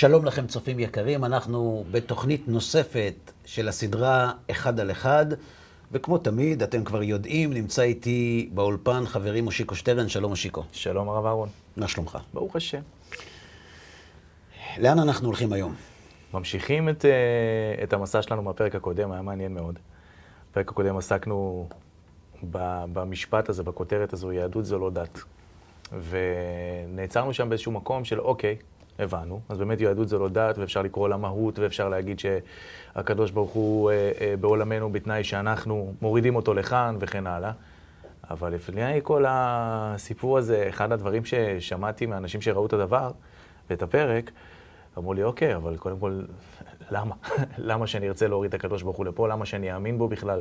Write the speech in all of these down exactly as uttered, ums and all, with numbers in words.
שלום לכם צופים יקרים, אנחנו בתוכנית נוספת של הסדרה אחד על אחד, וכמו תמיד, אתם כבר יודעים, נמצא איתי באולפן חברי מושיקו שטרן. שלום מושיקו. שלום הרב אהרון. מה שלומך? ברוך השם. לאן אנחנו הולכים היום? ממשיכים את, את המסע שלנו מהפרק הקודם, היה מעניין מאוד. בפרק הקודם עסקנו במשפט הזה, בכותרת הזו, יהדות זו לא דת. ונעצרנו שם באיזשהו מקום של אוקיי, הבנו. אז באמת יהדות זו לא דת, ואפשר לקרוא לה מהות, ואפשר להגיד שהקדוש ברוך הוא בעולמנו בתנאי שאנחנו מורידים אותו לכאן וכן הלאה. אבל לפני כל הסיפור הזה, אחד הדברים ששמעתי מאנשים שראו את הדבר ואת הפרק, אמרו לי, אוקיי, אבל קודם כל, למה? למה שאני ארצה להוריד את הקדוש ברוך הוא לפה? למה שאני אאמין בו בכלל?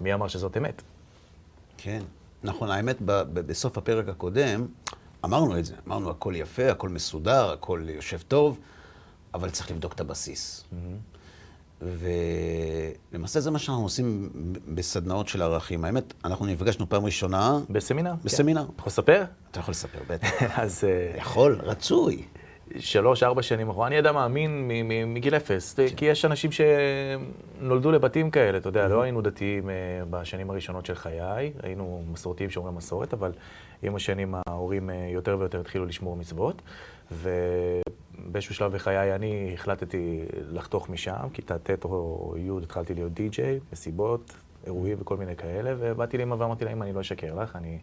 מי אמר שזאת אמת? כן, נכון. האמת, ב- ב- בסוף הפרק הקודם, אמרנו את זה, אמרנו הכל יפה, הכל מסודר, הכל יושב טוב, אבל צריך לבדוק את הבסיס. Mm-hmm. ולמעשה זה מה שאנחנו עושים בסדנאות של הערכים. האמת, אנחנו נפגשנו פעם ראשונה... בסמינר. בסמינר. כן. אתה יכול לספר? אתה יכול לספר, בטח. אז... יכול, רצוי. שלוש, ארבע שנים אחורה, אני אדם מאמין מגיל אפס, כי יש אנשים שנולדו לבתים כאלה, אתה יודע, לא היינו דתיים בשנים הראשונות של חיי, היינו מסורתיים שאומרים מסורת, אבל עם השנים ההורים יותר ויותר התחילו לשמור מצוות, ובאיזשהו שלב בחיי אני החלטתי לחתוך משם, כיתה ט' או י' התחלתי להיות די-ג'יי, מסיבות, אירועים וכל מיני כאלה, ובאתי לאמא ואמרתי לה, אמא, אני לא אשקר לך, אני...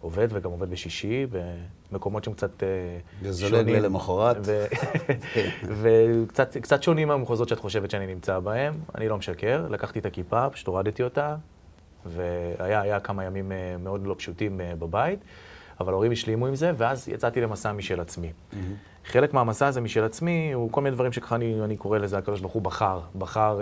עובד, וגם עובד בשישי, במקומות שהם קצת שונים. למחרת. וקצת שונים מהמחוזות שאת חושבת שאני נמצא בהם. אני לא משקר, לקחתי את הכיפה, פשוט הורדתי אותה, והיה כמה ימים מאוד לא פשוטים בבית, אבל ההורים השלימו עם זה, ואז יצאתי למסע משל עצמי. חלק מהמסע הזה משל עצמי הוא כל מיני דברים שככה אני קורא לזה, הקדוש ברוך הוא בחר. בחר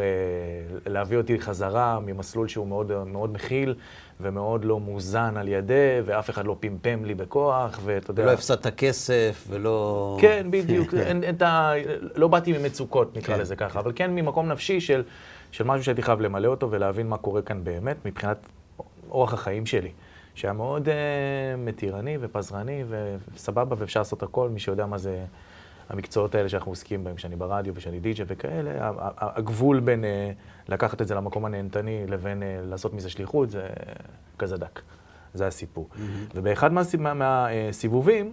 להביא אותי חזרה ממסלול שהוא מאוד מכיל, ומאוד לא מוזן על ידי, ואף אחד לא פמפם לי בכוח, ואתה יודע... לא הפסדת כסף, ולא... כן, בדיוק. לא באתי ממצוקות, נקרא לזה ככה, אבל כן ממקום נפשי של משהו שהייתי חייב למלא אותו, ולהבין מה קורה כאן באמת, מבחינת אורח החיים שלי. שהיה מאוד מתירני ופזרני וסבבה, ואפשר לעשות הכל, מי שיודע מה זה המקצועות האלה שאנחנו עוסקים בהם, שאני ברדיו ושאני די-ג'יי וכאלה, הגבול בין לקחת את זה למקום הנהנתני לבין לעשות מזה שליחות, זה כזה דק. זה הסיפור. ובאחד מהסיבובים,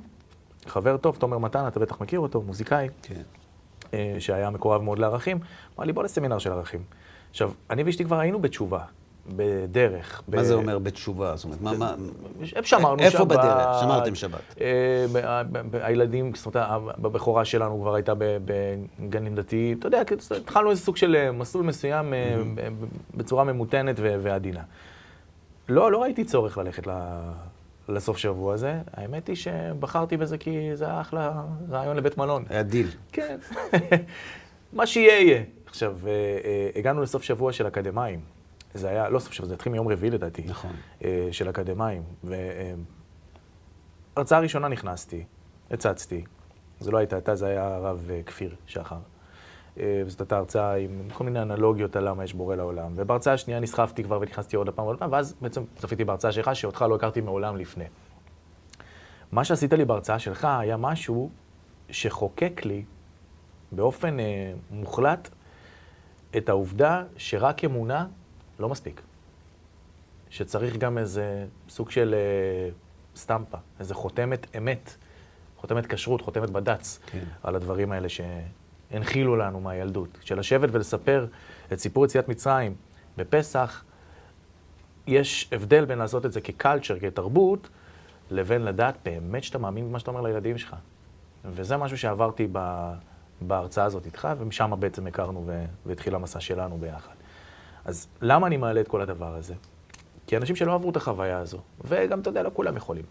חבר טוב, תומר מתן, אתה בטח מכיר אותו, מוזיקאי, שהיה מקורב מאוד לערכים, אמר לי, בוא לסמינר של ערכים. עכשיו, אני ואשתי כבר היינו בתשובה. בדרך. מה ב... זה אומר בתשובה? זאת אומרת, מה... מה... שמרנו איפה שבת. איפה בדרך? שמרתם שבת. אה, הילדים, זאת אומרת, הבכורה שלנו כבר הייתה בגנים דתיים. אתה יודע, התחלנו איזה סוג של מסלול מסוים mm-hmm. בצורה ממותנת ועדינה. לא, לא ראיתי צורך ללכת ל... לסוף שבוע הזה. האמת היא שבחרתי בזה כי זה היה אחלה רעיון לבית מלון. היה דיל. כן. מה שיהיה יהיה. עכשיו, הגענו לסוף שבוע של אקדמיים. זה היה, לא סוף שבוע, זה התחיל מיום רביעי לדעתי, נכון. של אקדמיים. והרצאה הראשונה נכנסתי, הצצתי, זה לא הייתה, הייתה, זה היה הרב כפיר שחר. וזאת הייתה הרצאה עם כל מיני אנלוגיות על למה יש בורא לעולם. ובהרצאה השנייה נסחפתי כבר ונכנסתי עוד הפעם ועוד פעם, ואז בעצם צפיתי בהרצאה שלך שאותך לא הכרתי מעולם לפני. מה שעשית לי בהרצאה שלך היה משהו שחוקק לי באופן אה, מוחלט את העובדה שרק אמונה לא מספיק. שצריך גם איזה סוג של סטמפה, איזה חותמת אמת, חותמת כשרות, חותמת בדץ, כן. על הדברים האלה שהנחילו לנו מהילדות. של לשבת ולספר את סיפור יציאת מצרים בפסח, יש הבדל בין לעשות את זה כקלצ'ר, כתרבות, לבין לדעת באמת שאתה מאמין במה שאתה אומר לילדים שלך. וזה משהו שעברתי בהרצאה הזאת איתך, ומשם בעצם הכרנו והתחיל המסע שלנו ביחד. אז למה אני מעלה את כל הדבר הזה? כי אנשים שלא עברו את החוויה הזו, וגם, אתה יודע, לא כולם יכולים.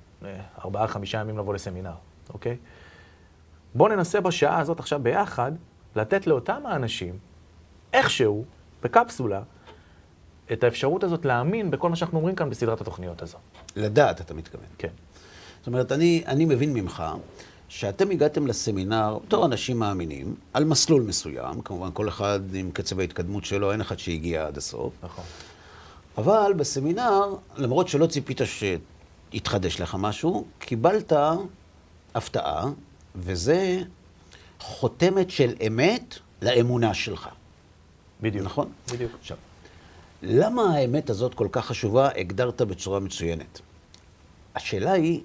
ארבעה, חמישה ימים לבוא לסמינר, אוקיי? בואו ננסה בשעה הזאת עכשיו ביחד, לתת לאותם האנשים, איכשהו, בקפסולה, את האפשרות הזאת להאמין בכל מה שאנחנו אומרים כאן בסדרת התוכניות הזו. לדעת, אתה מתכוון. כן. זאת אומרת, אני, אני מבין ממך, שאתם הגעתם לסמינר, בתור אנשים מאמינים, על מסלול מסוים, כמובן כל אחד עם קצב ההתקדמות שלו, אין אחד שהגיע עד הסוף. נכון. אבל בסמינר, למרות שלא ציפית שהתחדש לך משהו, קיבלת הפתעה, וזה חותמת של אמת לאמונה שלך. בדיוק. נכון? בדיוק. עכשיו, למה האמת הזאת כל כך חשובה? הגדרת בצורה מצוינת. השאלה היא,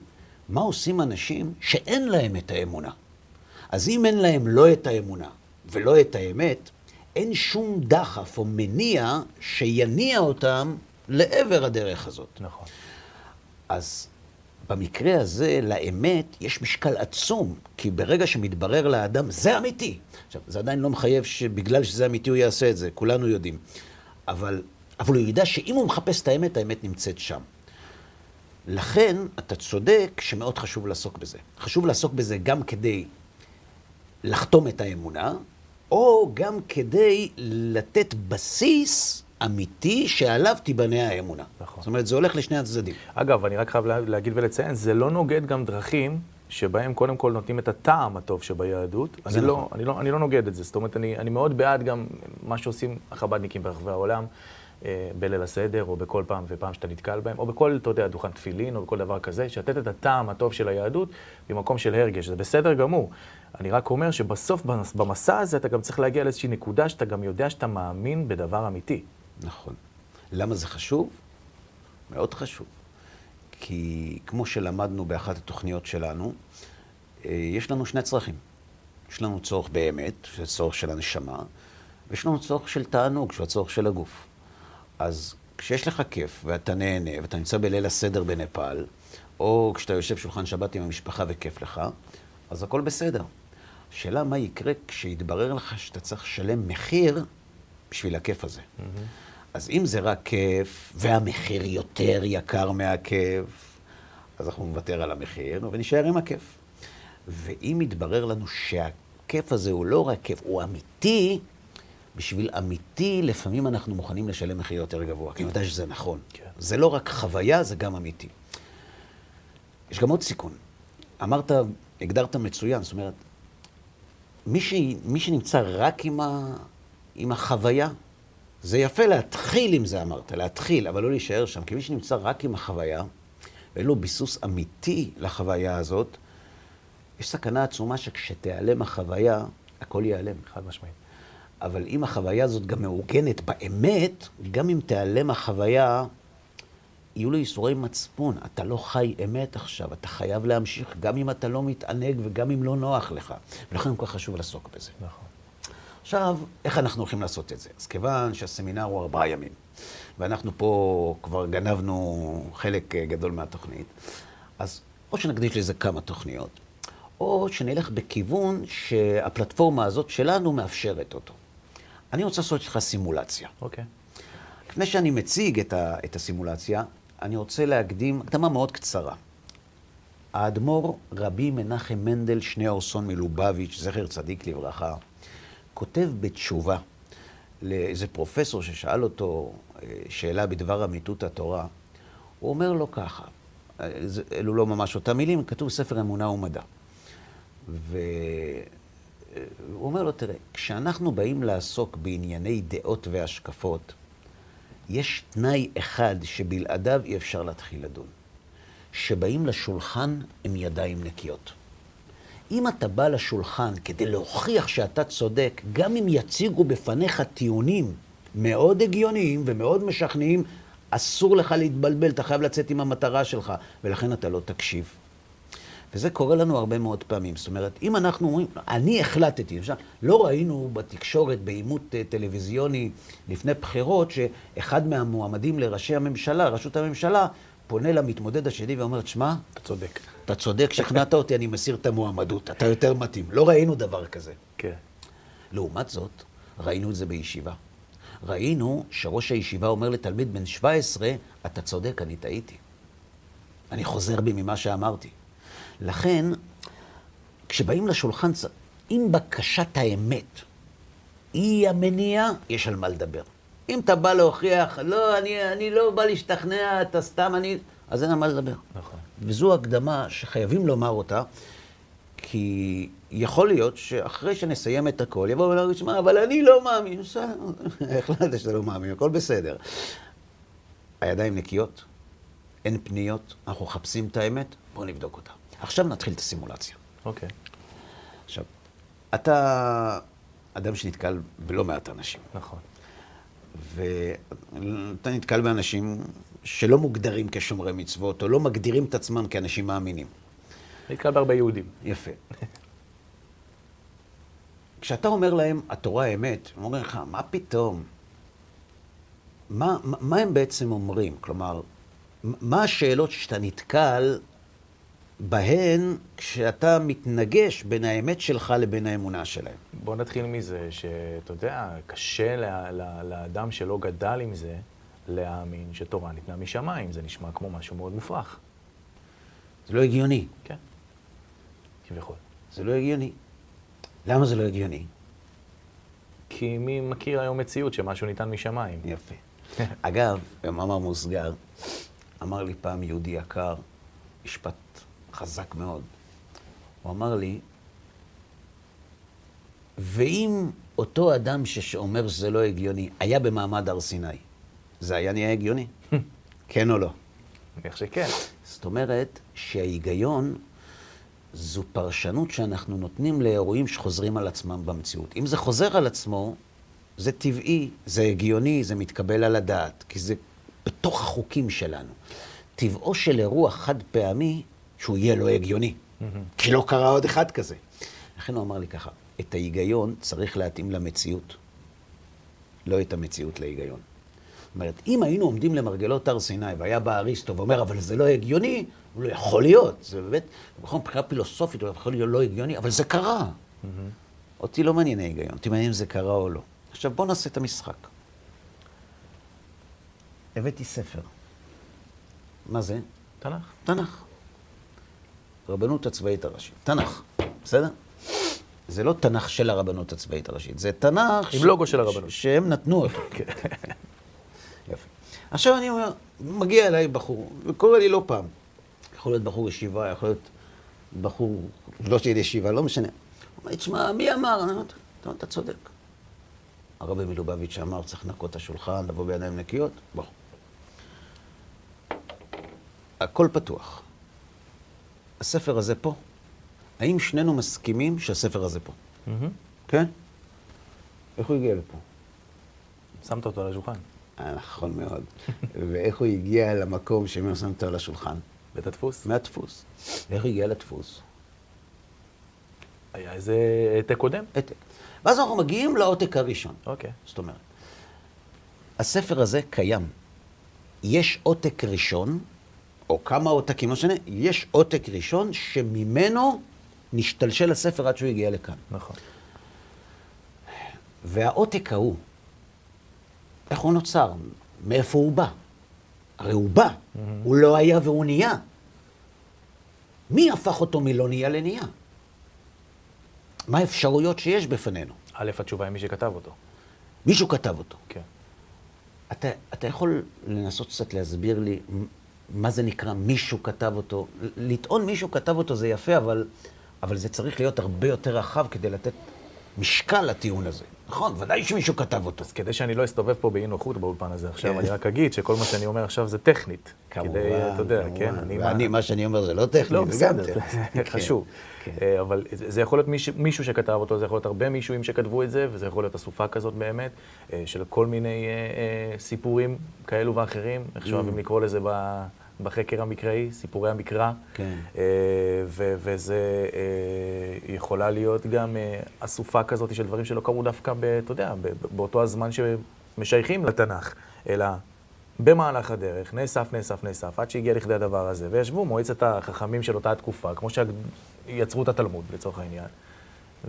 מה עושים אנשים שאין להם את האמונה? אז אם אין להם לא את האמונה ולא את האמת, אין שום דחף או מניע שיניע אותם לעבר הדרך הזאת. נכון. אז במקרה הזה, לאמת, יש משקל עצום, כי ברגע שמתברר לאדם, זה אמיתי. עכשיו, זה עדיין לא מחייב שבגלל שזה אמיתי הוא יעשה את זה, כולנו יודעים. אבל, אבל הוא ידע שאם הוא מחפש את האמת, האמת נמצאת שם. לכן, אתה צודק שמאוד חשוב לעסוק בזה. חשוב לעסוק בזה גם כדי לחתום את האמונה, או גם כדי לתת בסיס אמיתי שעליו תיבנה האמונה. נכון. זאת אומרת, זה הולך לשני הצדדים. אגב, אני רק חייב להגיד ולציין, זה לא נוגד גם דרכים שבהם קודם כל נותנים את הטעם הטוב שביהדות. אני, נכון. לא, אני, לא, אני לא נוגד את זה. זאת אומרת, אני, אני מאוד בעד גם מה שעושים החב"דניקים ברחבי העולם, אה, בליל הסדר, או בכל פעם ופעם שאתה נתקל בהם, או בכל, אתה יודע, דוכן תפילין, או בכל דבר כזה, שתת את הטעם הטוב של היהדות במקום של הרגש. זה בסדר גמור. אני רק אומר שבסוף, במסע הזה, אתה גם צריך להגיע לאיזושהי נקודה שאתה גם יודע שאתה מאמין בדבר אמיתי. נכון. למה זה חשוב? מאוד חשוב. כי כמו שלמדנו באחת התוכניות שלנו, יש לנו שני צרכים. יש לנו צורך באמת, שזה צורך של הנשמה, ויש לנו צורך של תענוג, שהוא הצורך של הגוף. אז כשיש לך כיף, ואתה נהנה, ואתה נמצא בליל הסדר בנפאל, או כשאתה יושב שולחן שבת עם המשפחה וכיף לך, אז הכל בסדר. השאלה מה יקרה כשיתברר לך שאתה צריך לשלם מחיר בשביל הכיף הזה. Mm-hmm. אז אם זה רק כיף, והמחיר יותר יקר מהכיף, אז אנחנו מוותר על המחיר ונשאר עם הכיף. ואם יתברר לנו שהכיף הזה הוא לא רק כיף, הוא אמיתי, בשביל אמיתי לפעמים אנחנו מוכנים לשלם מחיר יותר גבוה, כי אני יודע שזה נכון. כן. זה לא רק חוויה, זה גם אמיתי. יש גם עוד סיכון. אמרת, הגדרת מצוין, זאת אומרת, מי, ש... מי שנמצא רק עם ה... עם החוויה, זה יפה להתחיל עם זה אמרת, להתחיל, אבל לא להישאר שם, כי מי שנמצא רק עם החוויה, ואין לו ביסוס אמיתי לחוויה הזאת, יש סכנה עצומה שכשתיעלם החוויה, הכל ייעלם, חד משמעית. אבל אם החוויה הזאת גם מעוגנת באמת, גם אם תיעלם החוויה, יהיו לו ייסורי מצפון, אתה לא חי אמת עכשיו, אתה חייב להמשיך, גם אם אתה לא מתענג וגם אם לא נוח לך. ולכן כל כך חשוב לעסוק בזה. נכון. עכשיו, איך אנחנו הולכים לעשות את זה? אז כיוון שהסמינר הוא ארבעה ימים, ואנחנו פה כבר גנבנו חלק גדול מהתוכנית, אז או שנקדיש לזה כמה תוכניות, או שנלך בכיוון שהפלטפורמה הזאת שלנו מאפשרת אותו. אני רוצה לעשות לך סימולציה. אוקיי. Okay. לפני שאני מציג את, ה, את הסימולציה, אני רוצה להקדים הקדמה מאוד קצרה. האדמו"ר רבי מנחם מנדל שניאורסון מלובביץ', זכר צדיק לברכה, כותב בתשובה לאיזה פרופסור ששאל אותו שאלה בדבר אמיתות התורה, הוא אומר לו ככה, אלו לא ממש אותה מילים, כתוב ספר אמונה ומדע. והוא אומר לו, תראה, כשאנחנו באים לעסוק בענייני דעות והשקפות, יש תנאי אחד שבלעדיו אי אפשר להתחיל לדון, שבאים לשולחן עם ידיים נקיות. אם אתה בא לשולחן כדי להוכיח שאתה צודק, גם אם יציגו בפניך טיעונים מאוד הגיוניים ומאוד משכנעים, אסור לך להתבלבל, אתה חייב לצאת עם המטרה שלך, ולכן אתה לא תקשיב. וזה קורה לנו הרבה מאוד פעמים. זאת אומרת, אם אנחנו אומרים, אני החלטתי, למשל, לא ראינו בתקשורת, בעימות טלוויזיוני לפני בחירות, שאחד מהמועמדים לראשי הממשלה, ראשות הממשלה, פונה למתמודד השני ואומר, תשמע, אתה צודק. אתה צודק, שכנעת אותי, אני מסיר את המועמדות, אתה יותר מתאים. לא ראינו דבר כזה. כן. לעומת זאת, ראינו את זה בישיבה. ראינו שראש הישיבה אומר לתלמיד בן שבע עשרה, אתה צודק, אני טעיתי. אני חוזר בי ממה שאמרתי. לכן, כשבאים לשולחן, אם בקשת האמת היא המניע, יש על מה לדבר. אם אתה בא להוכיח, לא, אני, אני לא בא להשתכנע, אתה סתם, אני... אז אין מה לדבר. נכון. וזו הקדמה שחייבים לומר אותה, כי יכול להיות שאחרי שנסיים את הכל, יבואו ולהגיד, שמע, אבל אני לא מאמין. החלטת שאתה לא מאמין, הכל בסדר. הידיים נקיות, אין פניות, אנחנו מחפשים את האמת, בואו נבדוק אותה. עכשיו נתחיל את הסימולציה. אוקיי. עכשיו, אתה אדם שנתקל בלא מעט אנשים. נכון. ואתה נתקל באנשים שלא מוגדרים כשומרי מצוות, או לא מגדירים את עצמם כאנשים מאמינים. נתקל בהרבה יהודים. יפה. כשאתה אומר להם, התורה האמת, הם אומרים לך, מה פתאום? מה, מה הם בעצם אומרים? כלומר, מה השאלות שאתה נתקל בהן כשאתה מתנגש בין האמת שלך לבין האמונה שלהם? בוא נתחיל מזה שאתה יודע, קשה לה, לה, לאדם שלא גדל עם זה להאמין שתורה ניתנה משמיים. זה נשמע כמו משהו מאוד מופרך. זה לא הגיוני. כן. כביכול. זה לא הגיוני. למה זה לא הגיוני? כי מי מכיר היום מציאות שמשהו ניתן משמיים? יפה. אגב, במאמר מוסגר, אמר לי פעם יהודי יקר, משפט חזק מאוד. הוא אמר לי, ואם אותו אדם שאומר שזה לא הגיוני, היה במעמד הר סיני, זה היה נהיה הגיוני? כן או לא? איך שכן. זאת אומרת שההיגיון זו פרשנות שאנחנו נותנים לאירועים שחוזרים על עצמם במציאות. אם זה חוזר על עצמו, זה טבעי, זה הגיוני, זה מתקבל על הדעת, כי זה בתוך החוקים שלנו. טבעו של אירוע חד פעמי, שהוא יהיה לא הגיוני, כי לא קרה עוד אחד כזה. לכן הוא אמר לי ככה, את ההיגיון צריך להתאים למציאות, לא את המציאות להיגיון. זאת אומרת, אם היינו עומדים למרגלות הר סיני והיה בא אריסטו ואומר, אבל זה לא הגיוני, הוא לא יכול להיות. זה באמת, בכל מבחינה פילוסופית, הוא יכול להיות לא הגיוני, אבל זה קרה. אותי לא מעניין ההיגיון, אותי מעניין אם זה קרה או לא. עכשיו בוא נעשה את המשחק. הבאתי ספר. מה זה? תנ"ך. תנ"ך. רבנות הצבאית הראשית. תנ"ך. בסדר? זה לא תנ"ך של הרבנות הצבאית הראשית. זה תנ"ך... עם לוגו של הרבנות. שהם נתנו אותו. יפה. עכשיו אני אומר, מגיע אליי בחור, וקורא לי לא פעם. יכול להיות בחור ישיבה, יכול להיות בחור... לא של ישיבה, לא משנה. הוא אומר, תשמע, מי אמר? אני אומר, אתה צודק. הרבי מלובביץ' אמר, צריך לנקות את השולחן, לבוא בידיים נקיות. בוא. הכל פתוח. הספר הזה פה, האם שנינו מסכימים שהספר הזה פה? כן? איך הוא הגיע לפה? שמת אותו על השולחן. נכון מאוד. ואיך הוא הגיע למקום שמי שמת אותו על השולחן? בית הדפוס. מהדפוס. ואיך הוא הגיע לדפוס? היה איזה עתק קודם? עתק. ואז אנחנו מגיעים לעותק הראשון. אוקיי. זאת אומרת, הספר הזה קיים. יש עותק ראשון, או כמה עותקים, לא שני, יש עותק ראשון שממנו נשתלשל הספר עד שהוא הגיע לכאן. נכון. והעותק ההוא, איך הוא נוצר? מאיפה הוא בא? הרי הוא בא, mm-hmm. הוא לא היה והוא נהיה. מי הפך אותו מלא נהיה לנהיה? מה האפשרויות שיש בפנינו? א', התשובה היא מי שכתב אותו. מישהו כתב אותו. כן. אתה, אתה יכול לנסות קצת להסביר לי מה זה נקרא מישהו כתב אותו? לטעון מישהו כתב אותו זה יפה, אבל, אבל זה צריך להיות הרבה יותר רחב כדי לתת משקל לטיעון הזה. נכון, ודאי שמישהו כתב אותו. אז כדי שאני לא אסתובב פה באי נוחות באולפן הזה עכשיו, אני רק אגיד שכל מה שאני אומר עכשיו זה טכנית. כמובן, כמובן. מה שאני אומר זה לא טכנית, זה גם טכנית. זה חשוב. אבל זה יכול להיות מישהו שכתב אותו, זה יכול להיות הרבה מישואים שכתבו את זה, וזה יכול להיות אסופה כזאת באמת, של כל מיני סיפורים כאלו ואחרים, איך שאוהבים לקרוא לזה בחקר המקראי, סיפורי המקרא. וזה יכולה להיות גם אסופה כזאת של דברים שלא קרו דווקא, אתה יודע, באותו הזמן שמשייכים לתנ"ך, אלא במהלך הדרך, נאסף, נאסף, נאסף, עד שהגיע לכדי הדבר הזה, וישבו מועצת החכמים של אותה התקופה, כמו שיצרו את התלמוד לצורך העניין,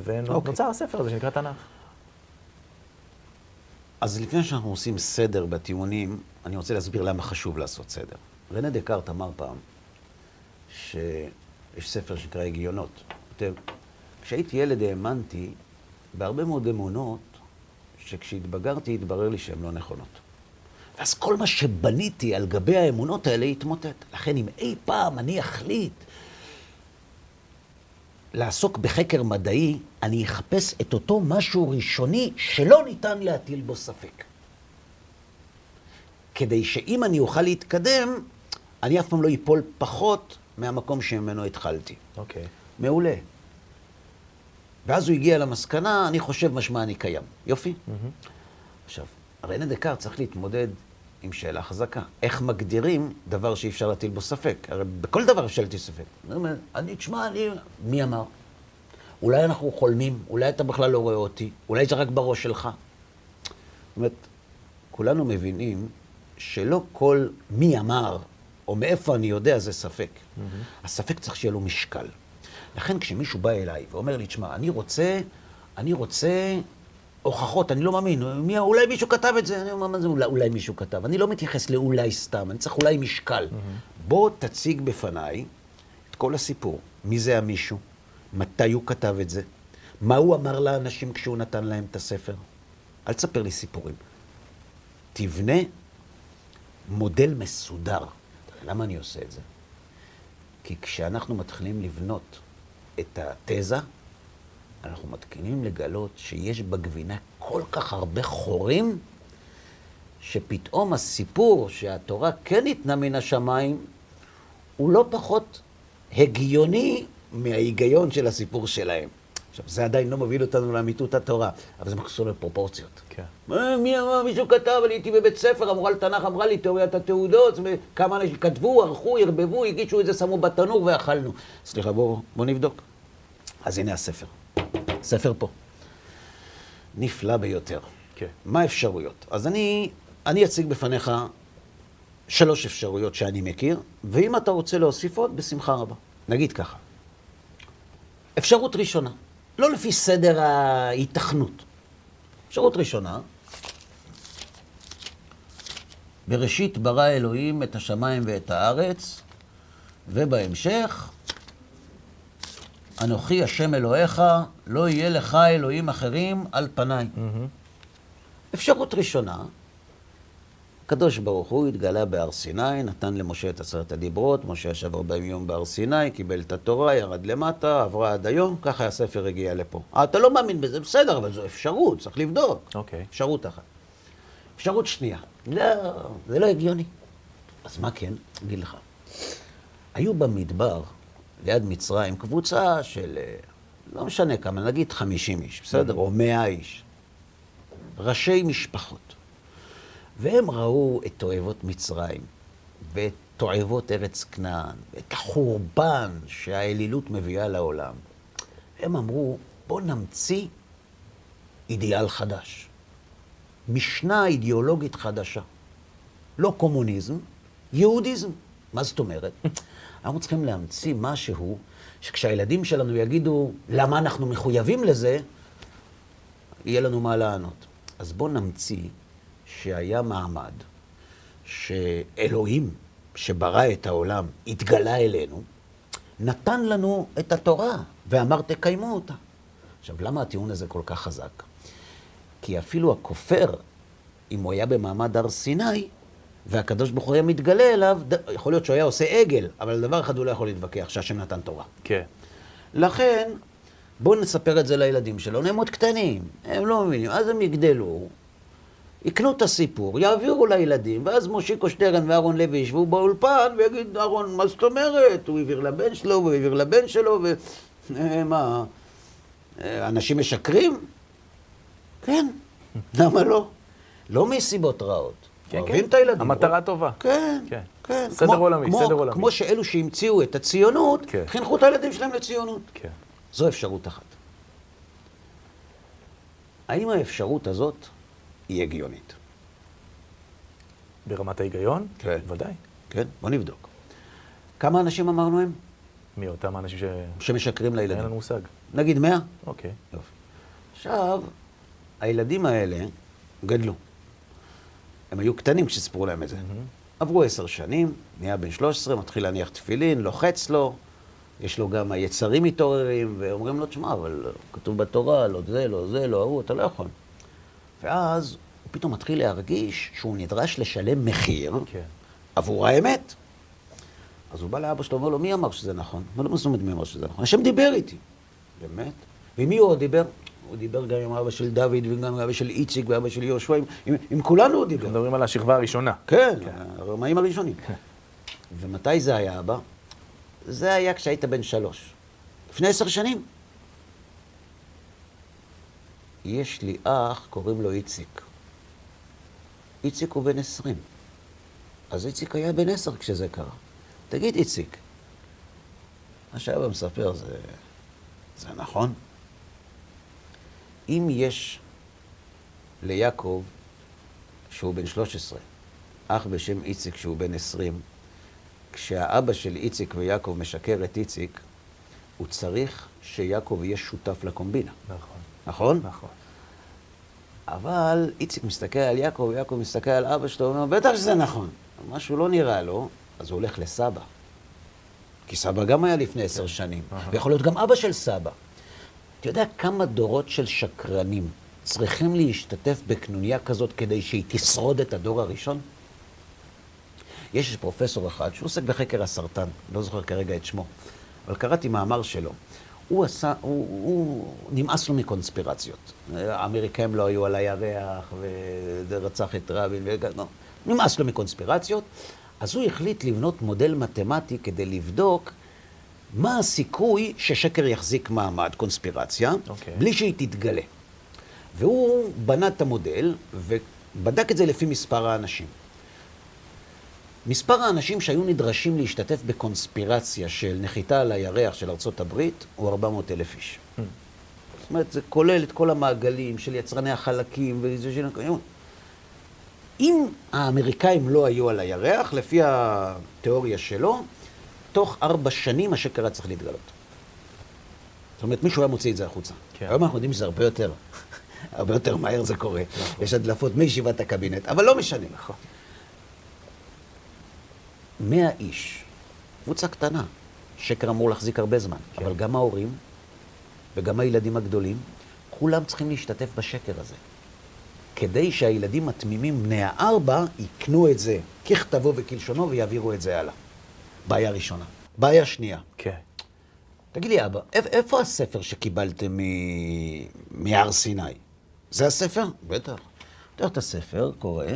ונוצר הספר הזה שנקרא תנ"ך. אז לפני שאנחנו עושים סדר בטיעונים, אני רוצה להסביר למה חשוב לעשות סדר. רנה דקארט אמר פעם שיש ספר שנקרא הגיונות. כותב, כשהייתי ילד האמנתי בהרבה מאוד אמונות שכשהתבגרתי התברר לי שהן לא נכונות. ואז כל מה שבניתי על גבי האמונות האלה התמוטט. לכן אם אי פעם אני אחליט לעסוק בחקר מדעי, אני אחפש את אותו משהו ראשוני שלא ניתן להטיל בו ספק. כדי שאם אני אוכל להתקדם, אני אף פעם לא ייפול פחות מהמקום שממנו התחלתי. אוקיי. מעולה. ואז הוא הגיע למסקנה, אני חושב משמע אני קיים. יופי. Mm-hmm. עכשיו, רנה דקארט צריך להתמודד עם שאלה חזקה. איך מגדירים דבר שאי אפשר להטיל בו ספק? הרי בכל דבר אפשר להטיל ספק. אני אומר, אני, תשמע, אני... מי אמר? אולי אנחנו חולמים, אולי אתה בכלל לא רואה אותי, אולי זה רק בראש שלך. זאת אומרת, כולנו מבינים שלא כל מי אמר, או מאיפה אני יודע, זה ספק. Mm-hmm. הספק צריך שיהיה לו משקל. לכן כשמישהו בא אליי ואומר לי, תשמע, אני רוצה, אני רוצה הוכחות, אני לא מאמין, מי, אולי מישהו כתב את זה, אני אומר, מה זה אולי, אולי מישהו כתב? אני לא מתייחס לאולי סתם, אני צריך אולי משקל. Mm-hmm. בוא תציג בפניי את כל הסיפור. מי זה המישהו? מתי הוא כתב את זה? מה הוא אמר לאנשים כשהוא נתן להם את הספר? אל תספר לי סיפורים. תבנה מודל מסודר. למה אני עושה את זה? כי כשאנחנו מתחילים לבנות את התזה, אנחנו מתחילים לגלות שיש בגבינה כל כך הרבה חורים, שפתאום הסיפור שהתורה כן ניתנה מן השמיים, הוא לא פחות הגיוני מההיגיון של הסיפור שלהם. עכשיו, זה עדיין לא מוביל אותנו לאמיתות התורה, אבל זה מחסור לפרופורציות. כן. מה, מי אמר, מישהו כתב, אני הייתי בבית ספר, המורה לתנ"ך אמרה לי, תיאוריית התעודות, כמה אנשים כתבו, ערכו, הרבבו, הגישו את זה, שמו בתנור ואכלנו. סליחה, בואו, בואו נבדוק. אז הנה הספר. ספר פה. נפלא ביותר. כן. מה האפשרויות? אז אני, אני אציג בפניך שלוש אפשרויות שאני מכיר, ואם אתה רוצה להוסיף עוד, בשמחה רבה. נגיד ככה. אפשרות ראשונה, לא לפי סדר ההיתכנות. אפשרות ראשונה, בראשית ברא אלוהים את השמיים ואת הארץ, ובהמשך, אנוכי השם אלוהיך, לא יהיה לך אלוהים אחרים על פניי. Mm-hmm. אפשרות ראשונה, הקדוש ברוך הוא התגלה בהר סיני, נתן למשה את עשרת הדיברות, משה ישב ארבעים יום בהר סיני, קיבל את התורה, ירד למטה, עברה עד היום, ככה הספר הגיע לפה. אתה לא מאמין בזה, בסדר, אבל זו אפשרות, צריך לבדוק. אוקיי. Okay. אפשרות אחת. אפשרות שנייה. לא, זה לא הגיוני. אז מה כן? אגיד לך. היו במדבר, ליד מצרים, קבוצה של, לא משנה כמה, נגיד חמישים איש, בסדר? Mm-hmm. או מאה איש. ראשי משפחות. והם ראו את תועבות מצרים, ואת תועבות ארץ כנען, ואת החורבן שהאלילות מביאה לעולם. הם אמרו, בוא נמציא אידיאל חדש. משנה אידיאולוגית חדשה. לא קומוניזם, יהודיזם. מה זאת אומרת? אנחנו צריכים להמציא משהו שכשהילדים שלנו יגידו, למה אנחנו מחויבים לזה, יהיה לנו מה לענות. אז בוא נמציא שהיה מעמד שאלוהים שברא את העולם התגלה אלינו, נתן לנו את התורה ואמר תקיימו אותה. עכשיו, למה הטיעון הזה כל כך חזק? כי אפילו הכופר, אם הוא היה במעמד הר סיני והקדוש ברוך הוא היה מתגלה אליו, יכול להיות שהוא היה עושה עגל, אבל על דבר אחד הוא לא יכול להתווכח, שהשם נתן תורה. כן. לכן, בואו נספר את זה לילדים שלו, הם עוד קטנים, הם לא מבינים, אז הם יגדלו, יקנו את הסיפור, יעבירו לילדים, ואז מושיקו שטרן וארון לוי ישבו באולפן ויגיד, ארון, מה זאת אומרת? הוא העביר לבן שלו, הוא העביר לבן שלו, ו... מה? אנשים משקרים? כן. למה לא? לא מסיבות רעות. כן, אוהבים כן. את הילדים. המטרה טובה. כן, כן. כן. סדר כמו, עולמי, כמו, סדר עולמי. כמו שאלו שהמציאו את הציונות, כן. חינכו את הילדים שלהם לציונות. כן. זו אפשרות אחת. האם האפשרות הזאת היא הגיונית? ברמת ההיגיון? כן. ודאי. כן, בוא נבדוק. כמה אנשים אמרנו הם? מי אותם אנשים ש... שמשקרים לילדים? אין לנו מושג. נגיד מאה? אוקיי. יופי. עכשיו, הילדים האלה גדלו. הם היו קטנים כשספרו להם את זה. Mm-hmm. עברו עשר שנים, נהיה בן שלוש עשרה, מתחיל להניח תפילין, לוחץ לו, יש לו גם היצרים מתעוררים, ואומרים לו, תשמע, אבל כתוב בתורה, לא זה, לא זה, לא ההוא, אתה לא יכול. ואז הוא פתאום מתחיל להרגיש שהוא נדרש לשלם מחיר עבור האמת. אז הוא בא לאבא שלו, אומר לו, מי אמר שזה נכון? הוא לא מסומת מי אמר שזה נכון. השם דיבר איתי. באמת? ומי הוא דיבר? הוא דיבר גם עם אבא של דוד וגם עם אבא של איציק ואבא של יהושע. עם כולנו הוא דיבר. מדברים על השכבה הראשונה. כן, הרמאים הראשונים. ומתי זה היה אבא? זה היה כשהיית בן שלוש. לפני עשר שנים. יש לי אח, קוראים לו איציק. איציק הוא בן עשרים. אז איציק היה בן עשר כשזה קרה. תגיד, איציק, מה שאבא מספר זה, זה נכון? אם יש ליעקב, שהוא בן שלוש עשרה, אח בשם איציק שהוא בן עשרים, כשהאבא של איציק ויעקב משקר את איציק, הוא צריך שיעקב יהיה שותף לקומבינה. נכון. נכון? נכון. אבל איציק מסתכל על יעקב, יעקב מסתכל על אבא שלו, ואומר, בטח שזה נכון. משהו לא נראה לו, אז הוא הולך לסבא. כי סבא גם היה לפני עשר שנים, ויכול להיות גם אבא של סבא. אתה יודע כמה דורות של שקרנים צריכים להשתתף בקנוניה כזאת כדי שהיא תשרוד את הדור הראשון? יש פרופסור אחד שעוסק בחקר הסרטן, לא זוכר כרגע את שמו, אבל קראתי מאמר שלו. הוא עשה, הוא, הוא נמאס לו מקונספירציות. האמריקאים לא היו על הירח, ורצח את רבין, לא. נמאס לו מקונספירציות. אז הוא החליט לבנות מודל מתמטי כדי לבדוק מה הסיכוי ששקר יחזיק מעמד, קונספירציה, okay. בלי שהיא תתגלה. והוא בנה את המודל ובדק את זה לפי מספר האנשים. מספר האנשים שהיו נדרשים להשתתף בקונספירציה של נחיתה על הירח של ארצות הברית הוא ארבע מאות אלף איש. Mm. זאת אומרת, זה כולל את כל המעגלים של יצרני החלקים וזה של... אם האמריקאים לא היו על הירח, לפי התיאוריה שלו, תוך ארבע שנים השקר היה צריך להתגלות. זאת אומרת, מישהו היה מוציא את זה החוצה. כן. היום אנחנו יודעים שזה הרבה יותר, הרבה יותר מהר זה קורה. יש הדלפות מישיבת הקבינט, אבל לא משנה. נכון. מאה איש, קבוצה קטנה, שקר אמור להחזיק הרבה זמן, כן. אבל גם ההורים וגם הילדים הגדולים, כולם צריכים להשתתף בשקר הזה. כדי שהילדים התמימים בני הארבע יקנו את זה ככתבו וכלשונו ויעבירו את זה הלאה. בעיה ראשונה. בעיה שנייה. כן. תגיד לי, אבא, איפה הספר שקיבלתם מ... מהר סיני? זה הספר? בטח. תראה את הספר, קורא.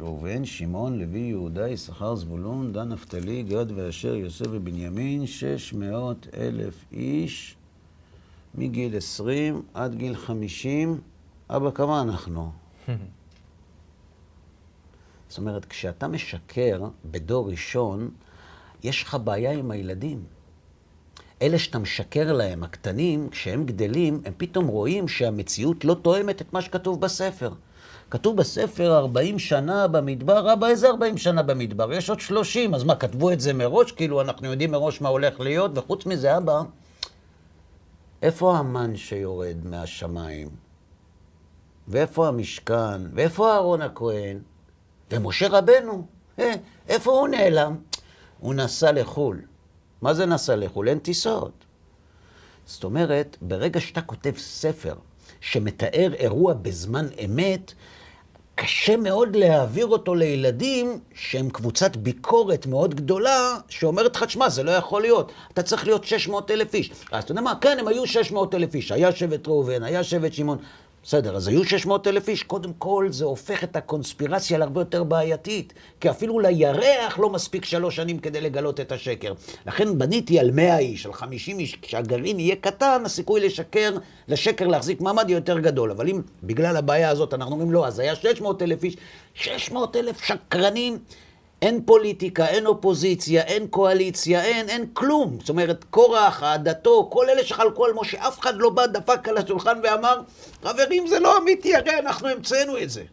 ראובן, שמעון, לוי, יהודה, יששכר, זבולון, דן, נפתלי, גד ואשר, יוסף ובנימין, שש מאות אלף איש, מגיל עשרים עד גיל חמישים. אבא, כמה אנחנו? זאת אומרת, כשאתה משקר בדור ראשון, יש לך בעיה עם הילדים. אלה שאתה משקר להם, הקטנים, כשהם גדלים, הם פתאום רואים שהמציאות לא תואמת את מה שכתוב בספר. כתוב בספר ארבעים שנה במדבר, אבא, איזה ארבעים שנה במדבר? יש עוד שלושים, אז מה, כתבו את זה מראש? כאילו, אנחנו יודעים מראש מה הולך להיות, וחוץ מזה, אבא, איפה המן שיורד מהשמיים? ואיפה המשכן? ואיפה אהרון הכהן? ומשה רבנו? איפה הוא נעלם? הוא נסע לחול. מה זה נסע לחול? אין טיסות. זאת אומרת, ברגע שאתה כותב ספר שמתאר אירוע בזמן אמת, קשה מאוד להעביר אותו לילדים שהם קבוצת ביקורת מאוד גדולה, שאומרת לך, שמה, זה לא יכול להיות. אתה צריך להיות שש מאות אלף איש. אז אתה יודע מה? כן, הם היו שש מאות אלף איש. היה שבט ראובן, היה שבט שמעון. בסדר, אז היו שש מאות אלף איש, קודם כל זה הופך את הקונספירציה להרבה יותר בעייתית, כי אפילו לירח לא מספיק שלוש שנים כדי לגלות את השקר. לכן בניתי על מאה איש, על חמישים איש, כשהגרעין יהיה קטן, הסיכוי לשקר, לשקר להחזיק מעמד יהיה יותר גדול. אבל אם בגלל הבעיה הזאת אנחנו אומרים לא, אז היה שש מאות אלף איש, שש מאות אלף שקרנים, אין פוליטיקה, אין אופוזיציה, אין קואליציה, אין, אין כלום. זאת אומרת, קורח, העדתו, כל אלה שחלקו על משה, אף אחד לא בא, דפק על השולחן ואמר, חברים, זה לא אמיתי, הרי אנחנו המצאנו את זה.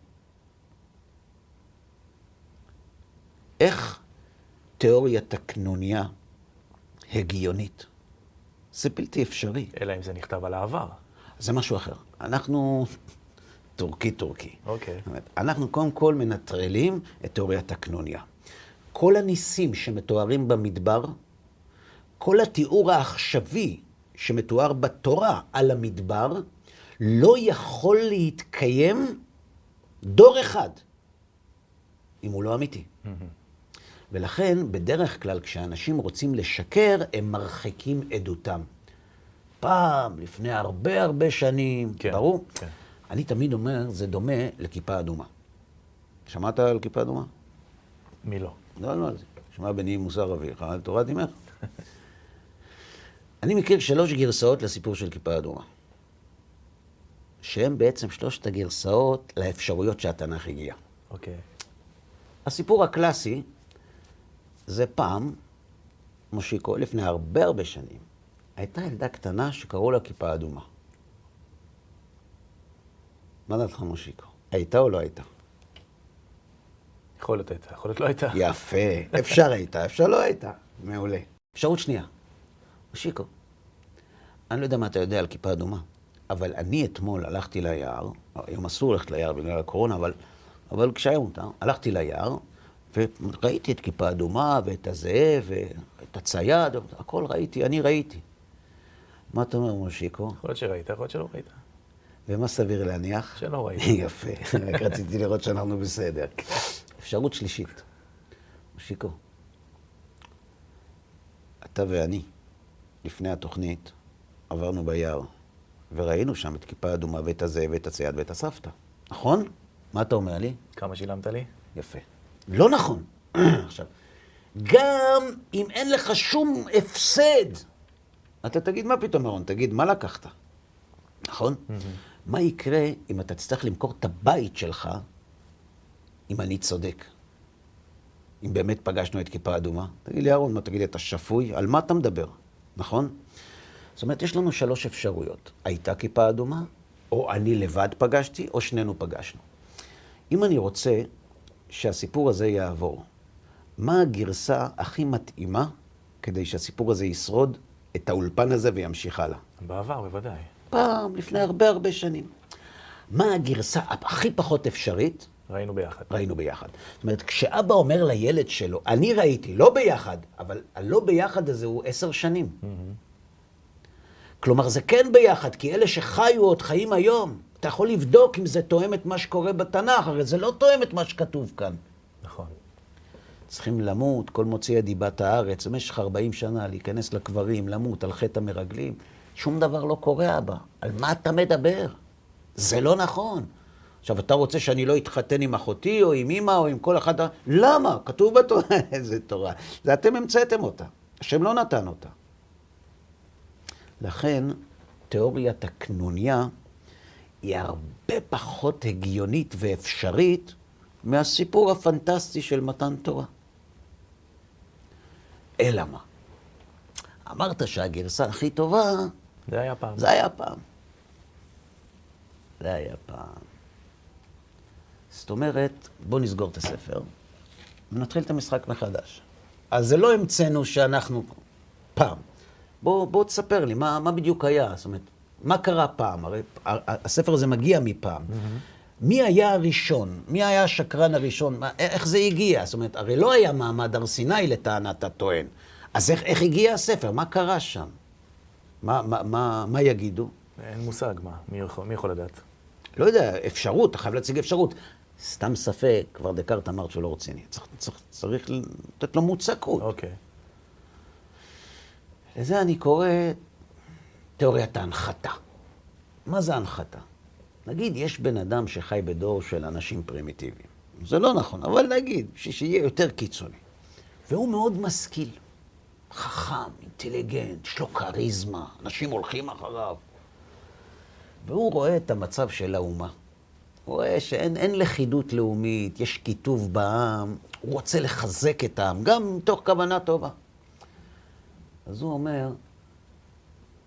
איך תיאוריית הקנוניה הגיונית? זה בלתי אפשרי. אלא אם זה נכתב על העבר. זה משהו אחר. אנחנו... טורקי-טורקי. אוקיי. Okay. אנחנו קודם כל מנטרלים את תיאוריית הקנוניה. כל הניסים שמתוארים במדבר, כל התיאור העכשווי שמתואר בתורה על המדבר, לא יכול להתקיים דור אחד, אם הוא לא אמיתי. Mm-hmm. ולכן, בדרך כלל, כשאנשים רוצים לשקר, הם מרחיקים עדותם. פעם, לפני הרבה הרבה שנים, okay. ברור? כן. Okay. אני תמיד אומר, זה דומה לכיפה אדומה. שמעת על כיפה אדומה? מי לא? לא, לא על זה. שמע בני מוסר אביך, על תורת אמך. אני מכיר שלוש גרסאות לסיפור של כיפה אדומה. שהם בעצם שלושת הגרסאות לאפשרויות שהתנ"ך הגיע. אוקיי. הסיפור הקלאסי זה פעם, מושיקו, לפני הרבה הרבה שנים, הייתה ילדה קטנה שקראו לה כיפה אדומה. מה דעתך מושיקו? הייתה או לא הייתה? יכולת הייתה, יכולת לא הייתה. יפה, אפשר הייתה, אפשר לא הייתה. מעולה. אפשרות שנייה. מושיקו, אני לא יודע מה אתה יודע על כיפה אדומה, אבל אני אתמול הלכתי ליער, היום אסור ללכת ליער בגלל הקורונה, אבל, אבל כשהיה מותר, הלכתי ליער, וראיתי את כיפה אדומה, ואת הזאב, ואת הצייד, הכל ראיתי, אני ראיתי. מה אתה אומר, מושיקו? יכול להיות שראית, יכול להיות שלא ראית. ומה סביר להניח? שלא ראית. יפה, רק רציתי לראות שאנחנו בסדר. אפשרות שלישית. מושיקו, אתה ואני, לפני התוכנית, עברנו ביער, וראינו שם את כיפה אדומה, ואת הזאב, ואת הצייד, ואת הסבתא. נכון? מה אתה אומר לי? כמה שילמת לי? יפה. לא נכון. עכשיו, גם אם אין לך שום הפסד, אתה תגיד מה פתאום, אהרון, תגיד מה לקחת, נכון? מה יקרה אם אתה תצטרך למכור את הבית שלך, אם אני צודק? אם באמת פגשנו את כיפה אדומה? תגיד לי, אהרון, מה תגיד לי, אתה שפוי? על מה אתה מדבר, נכון? זאת אומרת, יש לנו שלוש אפשרויות. הייתה כיפה אדומה, או אני לבד פגשתי, או שנינו פגשנו. אם אני רוצה שהסיפור הזה יעבור, מה הגרסה הכי מתאימה כדי שהסיפור הזה ישרוד את האולפן הזה וימשיך הלאה? בעבר, בוודאי. פעם, לפני הרבה הרבה שנים. מה הגרסה הכי פחות אפשרית? ראינו ביחד. ראינו ביחד. זאת אומרת, כשאבא אומר לילד שלו, אני ראיתי, לא ביחד, אבל הלא ביחד הזה הוא עשר שנים. כלומר, זה כן ביחד, כי אלה שחיו עוד חיים היום, אתה יכול לבדוק אם זה תואם את מה שקורה בתנ"ך, הרי זה לא תואם את מה שכתוב כאן. נכון. צריכים למות, כל מוציאי דיבת הארץ, במשך ארבעים שנה, להיכנס לקברים, למות, על חטא המרגלים. שום דבר לא קורה, אבא. על מה אתה מדבר? זה לא נכון. עכשיו, אתה רוצה שאני לא אתחתן עם אחותי, או עם אמא, או עם כל אחד... למה? כתוב בתורה. איזה תורה. זה אתם המצאתם אותה. השם לא נתן אותה. לכן, תיאוריית הקנוניה היא הרבה פחות הגיונית ואפשרית מהסיפור הפנטסטי של מתן תורה. אלא מה? אמרת שהגרסה הכי טובה... זה היה פעם. זה היה פעם. זה היה פעם. זאת אומרת, בוא נסגור את הספר ונתחיל את המשחק מחדש. אז זה לא המצאנו שאנחנו פעם. בוא, בוא תספר לי, מה, מה בדיוק היה? זאת אומרת, מה קרה פעם? הרי הספר הזה מגיע מפעם. Mm-hmm. מי היה הראשון? מי היה השקרן הראשון? מה, איך זה הגיע? זאת אומרת, הרי לא היה מעמד הר סיני לטענת הטוען. אז איך, איך הגיע הספר? מה קרה שם? מה, מה, מה, מה יגידו? אין מושג מה. מי יכול, מי יכול לדעת? לא יודע, אפשרות, אתה חייב להציג אפשרות. סתם ספק, כבר דקארט אמרת שהוא לא רציני. צריך, צריך, צריך לתת לו מוצקות. אוקיי. Okay. לזה אני קורא תיאוריית ההנחתה. מה זה ההנחתה? נגיד, יש בן אדם שחי בדור של אנשים פרימיטיביים. זה לא נכון, אבל נגיד, שיהיה יותר קיצוני. והוא מאוד משכיל, חכם, אינטליגנט, יש לו קריזמה, אנשים הולכים אחריו. והוא רואה את המצב של האומה. הוא רואה שאין לכידות לאומית, יש קיטוב בעם, הוא רוצה לחזק את העם, גם מתוך כוונה טובה. אז הוא אומר,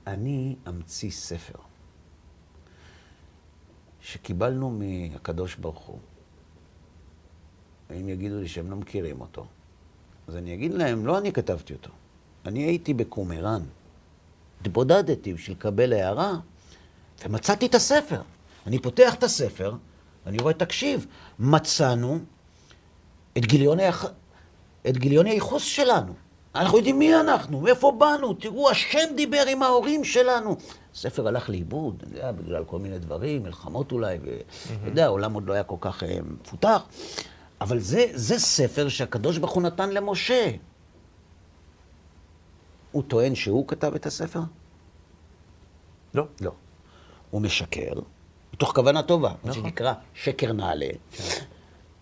אני אמציא ספר שקיבלנו מהקדוש ברוך הוא. ואם יגידו לי שהם לא מכירים אותו, אז אני אגיד להם, לא אני כתבתי אותו. אני הייתי בקומראן, התבודדתי בשביל לקבל הערה, ומצאתי את הספר. אני פותח את הספר, ואני רואה, תקשיב, מצאנו את גיליון, היח... את גיליון היחוס שלנו. אנחנו יודעים מי אנחנו, מאיפה באנו, תראו, השם דיבר עם ההורים שלנו. הספר הלך לאיבוד, אני יודע, בגלל כל מיני דברים, מלחמות אולי, ואתה mm-hmm. יודע, העולם עוד לא היה כל כך מפותח. אבל זה, זה ספר שהקדוש ברוך הוא נתן למשה. הוא טוען שהוא כתב את הספר? לא. לא. הוא משקר, מתוך כוונה טובה, מה שנקרא שקר נעלה,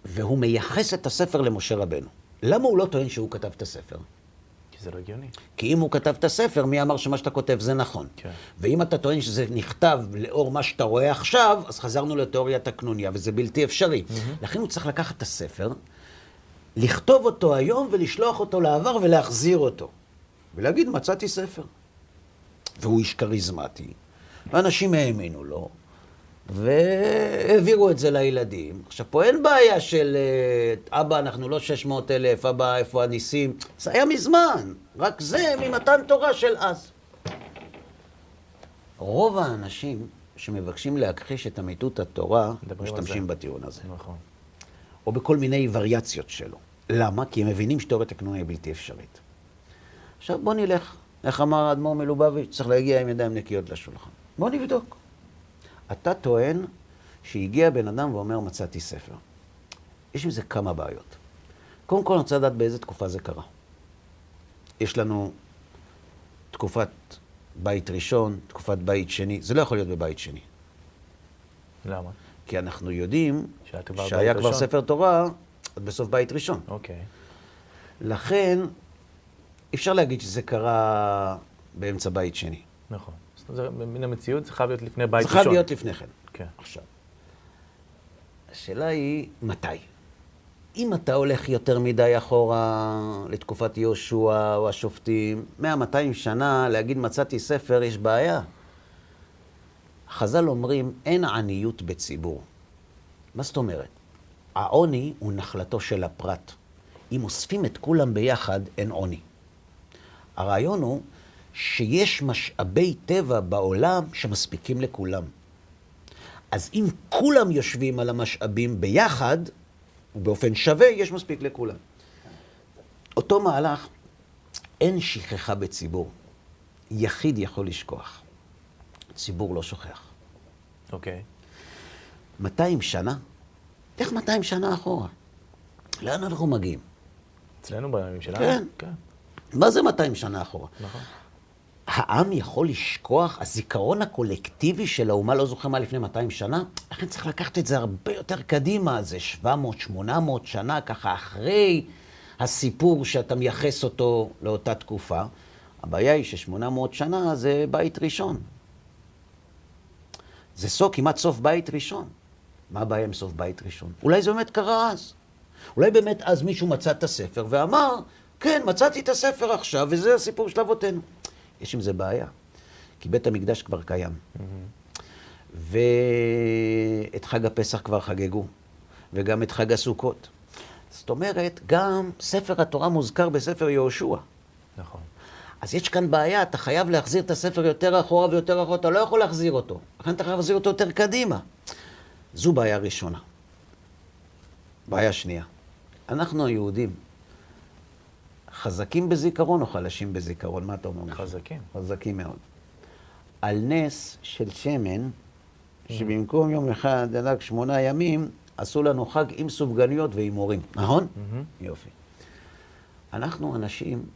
והוא מייחס את הספר למשה רבנו. למה הוא לא טוען שהוא כתב את הספר? כי זה לא הגיוני. כי אם הוא כתב את הספר, מי אמר שמה שאתה כותב זה נכון. כן. ואם אתה טוען שזה נכתב לאור מה שאתה רואה עכשיו, אז חזרנו לתיאוריית הקנוניה, וזה בלתי אפשרי. Mm-hmm. לכן הוא צריך לקחת את הספר, לכתוב אותו היום ולשלוח אותו לעבר ולהחזיר אותו. ולהגיד, מצאתי ספר. והוא איש כריזמטי. ואנשים האמינו לו. והעבירו את זה לילדים. עכשיו, פה אין בעיה של אבא, אנחנו לא שש מאות אלף, אבא, איפה הניסים? זה היה מזמן, רק זה ממתן תורה של אז. רוב האנשים שמבקשים להכחיש את אמיתות התורה, משתמשים בטיעון הזה. נכון. או בכל מיני וריאציות שלו. למה? כי הם מבינים שתיאוריית הקנוניה היא בלתי אפשרית. עכשיו, בוא נלך. איך אמר האדמו"ר מלובביץ', צריך להגיע עם ידיים נקיות לשולחן. בוא נבדוק. אתה טוען שהגיע בן אדם ואומר מצאתי ספר. יש עם זה כמה בעיות. קודם כל, אני רוצה לדעת באיזה תקופה זה קרה. יש לנו תקופת בית ראשון, תקופת בית שני. זה לא יכול להיות בבית שני. למה? כי אנחנו יודעים שהיה כבר ספר תורה בסוף בית ראשון. אוקיי. לכן, אפשר להגיד שזה קרה באמצע בית שני. נכון. זה מן המציאות, זה חייב להיות לפני בית ראשון. זה חייב להיות לפני כן. כן. עכשיו. השאלה היא, מתי? אם אתה הולך יותר מדי אחורה לתקופת יהושע או השופטים, מאה מאתיים שנה, להגיד מצאתי ספר, יש בעיה. חז"ל אומרים, אין עניות בציבור. מה זאת אומרת? העוני הוא נחלתו של הפרט. אם אוספים את כולם ביחד, אין עוני. הרעיון הוא, שיש משאבי טבע בעולם שמספיקים לכולם. אז אם כולם יושבים על המשאבים ביחד, ובאופן שווה, יש מספיק לכולם. אותו מהלך, אין שכחה בציבור. יחיד יכול לשכוח. ציבור לא שוכח. אוקיי. מאתיים שנה? איך מאתיים שנה אחורה? לאן אנחנו מגיעים? אצלנו בימים שלנו? כן. כן. מה זה מאתיים שנה אחורה? נכון. העם יכול לשכוח, הזיכרון הקולקטיבי של האומה לא זוכר מה לפני מאתיים שנה, לכן צריך לקחת את זה הרבה יותר קדימה, זה שבע מאות שמונה מאות שנה, ככה אחרי הסיפור שאתה מייחס אותו לאותה תקופה. הבעיה היא ש-שמונה מאות שנה זה בית ראשון. זה סוף, כמעט סוף בית ראשון. מה הבעיה עם סוף בית ראשון? אולי זה באמת קרה אז. אולי באמת אז מישהו מצא את הספר ואמר, כן, מצאתי את הספר עכשיו, וזה הסיפור של אבותינו. יש עם זה בעיה, כי בית המקדש כבר קיים. Mm-hmm. ואת חג הפסח כבר חגגו, וגם את חג הסוכות. זאת אומרת, גם ספר התורה מוזכר בספר יהושע. נכון. אז יש כאן בעיה, אתה חייב להחזיר את הספר יותר אחורה ויותר אחורה, אתה לא יכול להחזיר אותו. לכן אתה חייב להחזיר אותו יותר קדימה. זו בעיה ראשונה. בעיה שנייה. אנחנו היהודים, חזקים בזיכרון או חלשים בזיכרון? מה אתה אומר? חזקים. חזקים מאוד. על נס של שמן, שבמקום יום אחד דלק שמונה ימים, עשו לנו חג עם סופגניות ועם הורים. נכון? יופי. אנחנו אנשים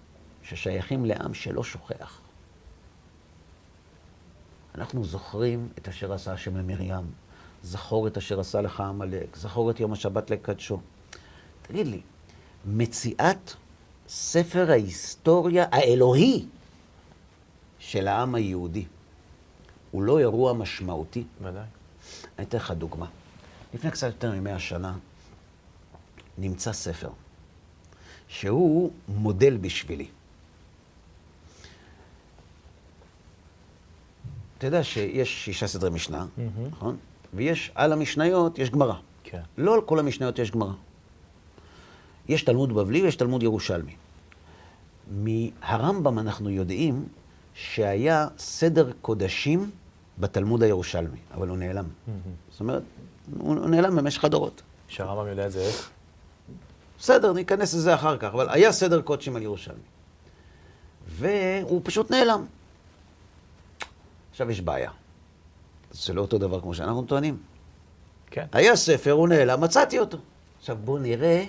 ששייכים לעם שלא שוכח. אנחנו זוכרים את אשר עשה השם למרים, זכור את אשר עשה לך עמלק, זכור את יום השבת לקדשו. תגיד לי, מציאת ספר ההיסטוריה האלוהי של העם היהודי. הוא לא אירוע משמעותי. ודאי. אני אתן לך דוגמה. לפני קצת יותר מ-מאה שנה נמצא ספר שהוא מודל בשבילי. אתה יודע שיש שישה סדרי משנה, mm-hmm. נכון? ויש על המשניות יש גמרא. כן. לא על כל המשניות יש גמרא. יש תלמוד בבלי ויש תלמוד ירושלמי. מהרמב"ם אנחנו יודעים שהיה סדר קודשים בתלמוד הירושלמי, אבל הוא נעלם. זאת אומרת, הוא נעלם במשך הדורות. שהרמב"ם יודע את זה איך? בסדר, ניכנס לזה אחר כך, אבל היה סדר קודשים על ירושלמי. והוא פשוט נעלם. עכשיו יש בעיה. זה לא אותו דבר כמו שאנחנו טוענים. כן. היה ספר, הוא נעלם, מצאתי אותו. עכשיו בואו נראה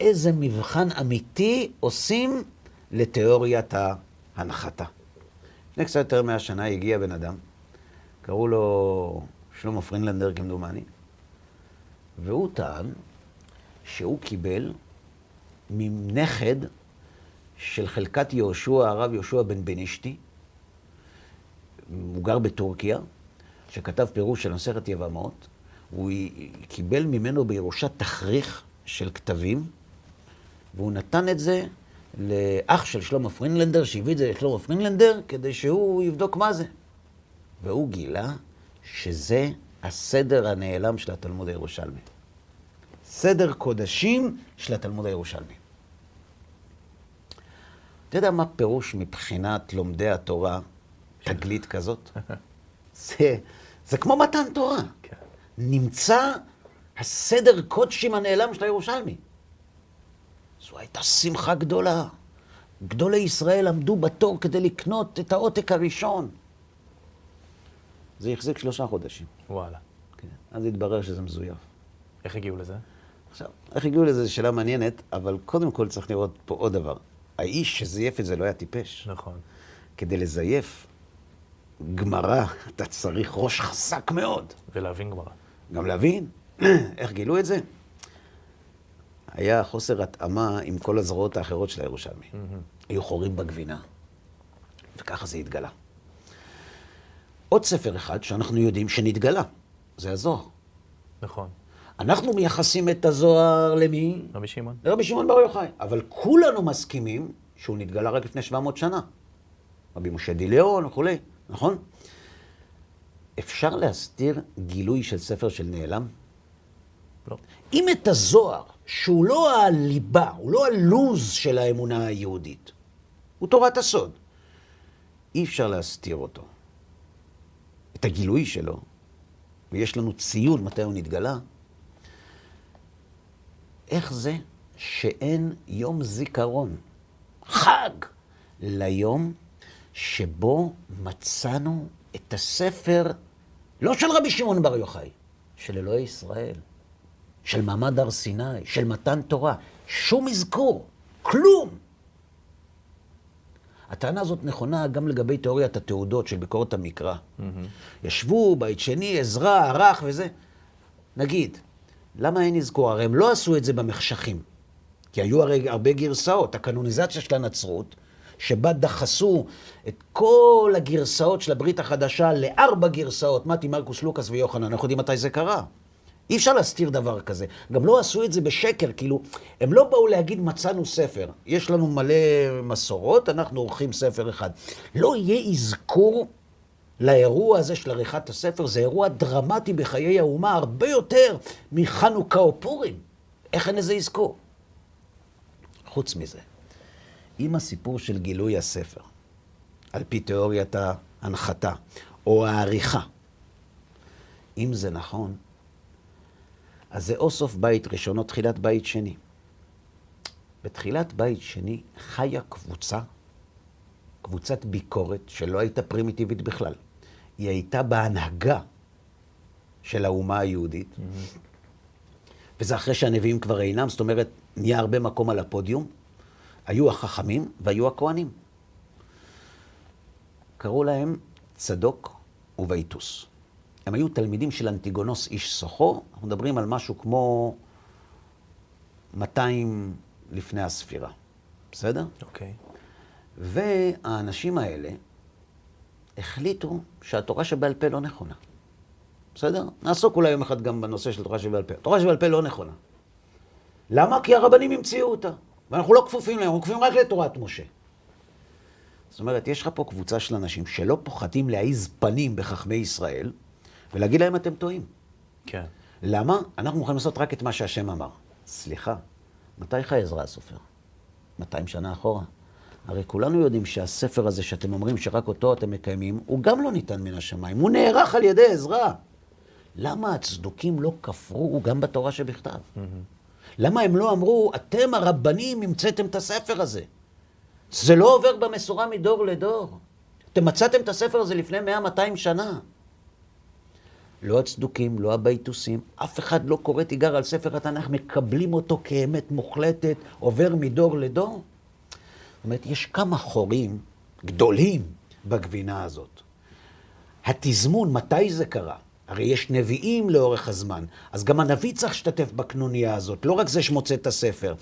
איזה מבחן אמיתי עושים לתיאוריית ההנחתה. לפני קצת יותר מאה שנה הגיע בן אדם, קראו לו שלמה פרינלנדר כמדומני, והוא טען שהוא קיבל מנכד של חלקת יהושע, הרב יהושע בן בנשתי, הוא גר בטורקיה, שכתב פירוש של מסכת יבמות, הוא קיבל ממנו בירושה תכריך של כתבים, והוא נתן את זה לאח של שלמה פרינלנדר, שהביא את זה לשלמה פרינלנדר, כדי שהוא יבדוק מה זה. והוא גילה שזה הסדר הנעלם של התלמוד הירושלמי. סדר קודשים של התלמוד הירושלמי. אתה יודע מה פירוש מבחינת לומדי התורה, תגלית כזאת? זה, זה כמו מתן תורה. נמצא הסדר קודשים הנעלם של הירושלמי. זו הייתה שמחה גדולה. גדולי ישראל עמדו בתור כדי לקנות את העותק הראשון. זה יחזיק שלושה חודשים. וואלה. כן. אז התברר שזה מזויף. איך הגיעו לזה? עכשיו, איך הגיעו לזה זו שאלה מעניינת, אבל קודם כל צריך לראות פה עוד דבר. האיש שזייף את זה לא היה טיפש. נכון. כדי לזייף גמרא, אתה צריך ראש חזק מאוד. ולהבין גמרא. גם להבין. איך גילו את זה? היה חוסר התאמה עם כל הזרועות האחרות של הירושלמי. Mm-hmm. היו חורים בגבינה. וככה זה התגלה. עוד ספר אחד שאנחנו יודעים שנתגלה, זה הזוהר. נכון. אנחנו מייחסים את הזוהר למי? רבי שמעון. לרבי שמעון בר יוחאי. אבל כולנו מסכימים שהוא נתגלה רק לפני שבע מאות שנה. רבי משה דיליון וכו', נכון? אפשר להסתיר גילוי של ספר של נעלם? לא. אם את הזוהר, שהוא לא הליבה, הוא לא הלוז של האמונה היהודית, הוא תורת הסוד, אי אפשר להסתיר אותו. את הגילוי שלו, ויש לנו ציון מתי הוא נתגלה, איך זה שאין יום זיכרון, חג, ליום שבו מצאנו את הספר, לא של רבי שמעון בר יוחאי, של אלוהי ישראל, של מעמד הר סיני, של מתן תורה, שום אזכור, כלום. הטענה הזאת נכונה גם לגבי תיאוריית התעודות של ביקורת המקרא. Mm-hmm. ישבו, בית שני, עזרא, ערך וזה. נגיד, למה אין אזכור? הרי הם לא עשו את זה במחשכים. כי היו הרי הרבה גרסאות. הקנוניזציה של הנצרות, שבה דחסו את כל הגרסאות של הברית החדשה לארבע גרסאות, מתי, מרקוס, לוקס ויוחנן. אנחנו יודעים מתי זה קרה. אי אפשר להסתיר דבר כזה. גם לא עשו את זה בשקר, כאילו, הם לא באו להגיד מצאנו ספר. יש לנו מלא מסורות, אנחנו עורכים ספר אחד. לא יהיה אזכור לאירוע הזה של עריכת הספר, זה אירוע דרמטי בחיי האומה, הרבה יותר מחנוכה או פורים. איך אין איזה אזכור? חוץ מזה, אם הסיפור של גילוי הספר, על פי תיאוריית ההנחתה, או העריכה, אם זה נכון, אז זה או סוף בית ראשון או תחילת בית שני. בתחילת בית שני חיה קבוצה, קבוצת ביקורת שלא הייתה פרימיטיבית בכלל. היא הייתה בהנהגה של האומה היהודית. Mm-hmm. וזה אחרי שהנביאים כבר אינם, זאת אומרת, נהיה הרבה מקום על הפודיום. היו החכמים והיו הכהנים. קראו להם צדוק ובייטוס. הם היו תלמידים של אנטיגונוס איש סוחו, אנחנו מדברים על משהו כמו מאתיים לפני הספירה, בסדר? אוקיי. Okay. והאנשים האלה החליטו שהתורה שבעל פה לא נכונה, בסדר? נעסוק אולי יום אחד גם בנושא של תורה שבעל פה. תורה שבעל פה לא נכונה. למה? כי הרבנים המציאו אותה, ואנחנו לא כפופים להם, אנחנו כפופים רק לתורת משה. זאת אומרת, יש לך פה קבוצה של אנשים שלא פוחדים להעיז פנים בחכמי ישראל, ולהגיד להם אתם טועים. כן. למה? אנחנו מוכנים לעשות רק את מה שהשם אמר. סליחה, מתי חי עזרא הסופר? מאתיים שנה אחורה. הרי כולנו יודעים שהספר הזה שאתם אומרים שרק אותו אתם מקיימים, הוא גם לא ניתן מן השמיים, הוא נערך על ידי עזרא. למה הצדוקים לא כפרו גם בתורה שבכתב? Mm-hmm. למה הם לא אמרו, אתם הרבנים המצאתם את הספר הזה? זה לא עובר במסורה מדור לדור. אתם מצאתם את הספר הזה לפני מאה מאתיים שנה. לא הצדוקים, לא הבייטוסים, אף אחד לא קורא תיגר על ספר התנ"ך, מקבלים אותו כאמת מוחלטת, עובר מדור לדור. זאת אומרת, יש כמה חורים גדולים בגבינה הזאת. התזמון, מתי זה קרה? הרי יש נביאים לאורך הזמן, אז גם הנביא צריך שתתף בקנוניה הזאת, לא רק זה שמוצא את הספר.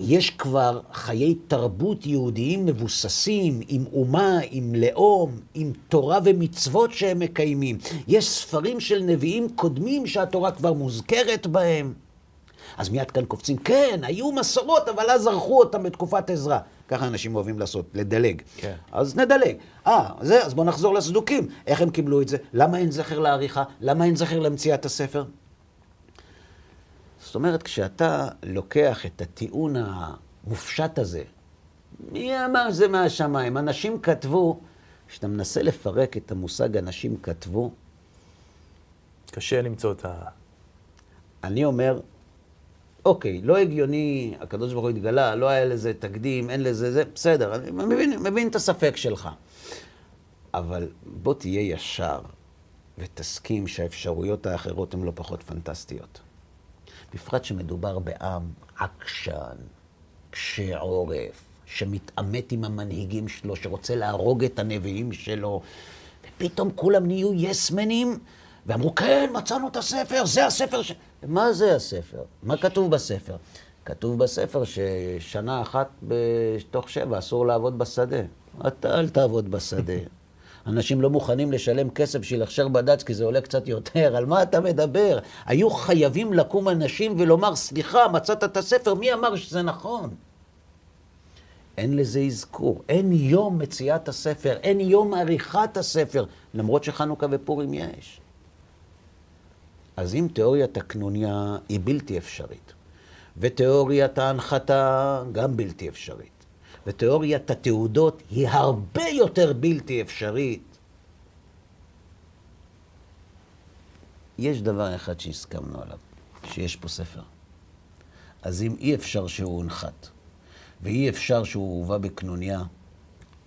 יש כבר חיי תרבות יהודיים מבוססים, עם אומה, עם לאום, עם תורה ומצוות שהם מקיימים. יש ספרים של נביאים קודמים שהתורה כבר מוזכרת בהם. אז מיד כאן קופצים, כן, היו מסורות, אבל אז ערכו אותם בתקופת עזרא. ככה אנשים אוהבים לעשות, לדלג. כן. אז נדלג. אה, זה, אז בוא נחזור לסדוקים. איך הם קיבלו את זה? למה אין זכר לעריכה? למה אין זכר למציאת הספר? זאת אומרת, כשאתה לוקח את הטיעון המופשט הזה, מי אמר זה מהשמיים? אנשים כתבו, כשאתה מנסה לפרק את המושג אנשים כתבו, קשה למצוא את ה... אני אומר, אוקיי, לא הגיוני, הקדוש ברוך הוא התגלה, לא היה לזה תקדים, אין לזה זה, בסדר, אני מבין, מבין את הספק שלך. אבל בוא תהיה ישר ותסכים שהאפשרויות האחרות הן לא פחות פנטסטיות. בפרט שמדובר בעם עקשן, קשה עורף, שמתעמת עם המנהיגים שלו, שרוצה להרוג את הנביאים שלו, ופתאום כולם נהיו יסמנים, ואמרו, כן, מצאנו את הספר, זה הספר ש... מה זה הספר? מה כתוב בספר? כתוב בספר ששנה אחת בתוך שבע אסור לעבוד בשדה. אתה אל תעבוד בשדה. אנשים לא מוכנים לשלם כסף בשביל הכשר בד"ץ, כי זה עולה קצת יותר. על מה אתה מדבר? היו חייבים לקום אנשים ולומר, סליחה, מצאת את הספר, מי אמר שזה נכון? אין לזה אזכור. אין יום מציאת הספר, אין יום עריכת הספר, למרות שחנוכה ופורים יש. אז אם תיאוריית הקנוניה היא בלתי אפשרית, ותיאוריית ההנחתה גם בלתי אפשרית, ותיאוריית התעודות היא הרבה יותר בלתי אפשרית, יש דבר אחד שהסכמנו עליו, שיש פה ספר. אז אם אי אפשר שהוא הנחת, ואי אפשר שהוא הובא בקנוניה,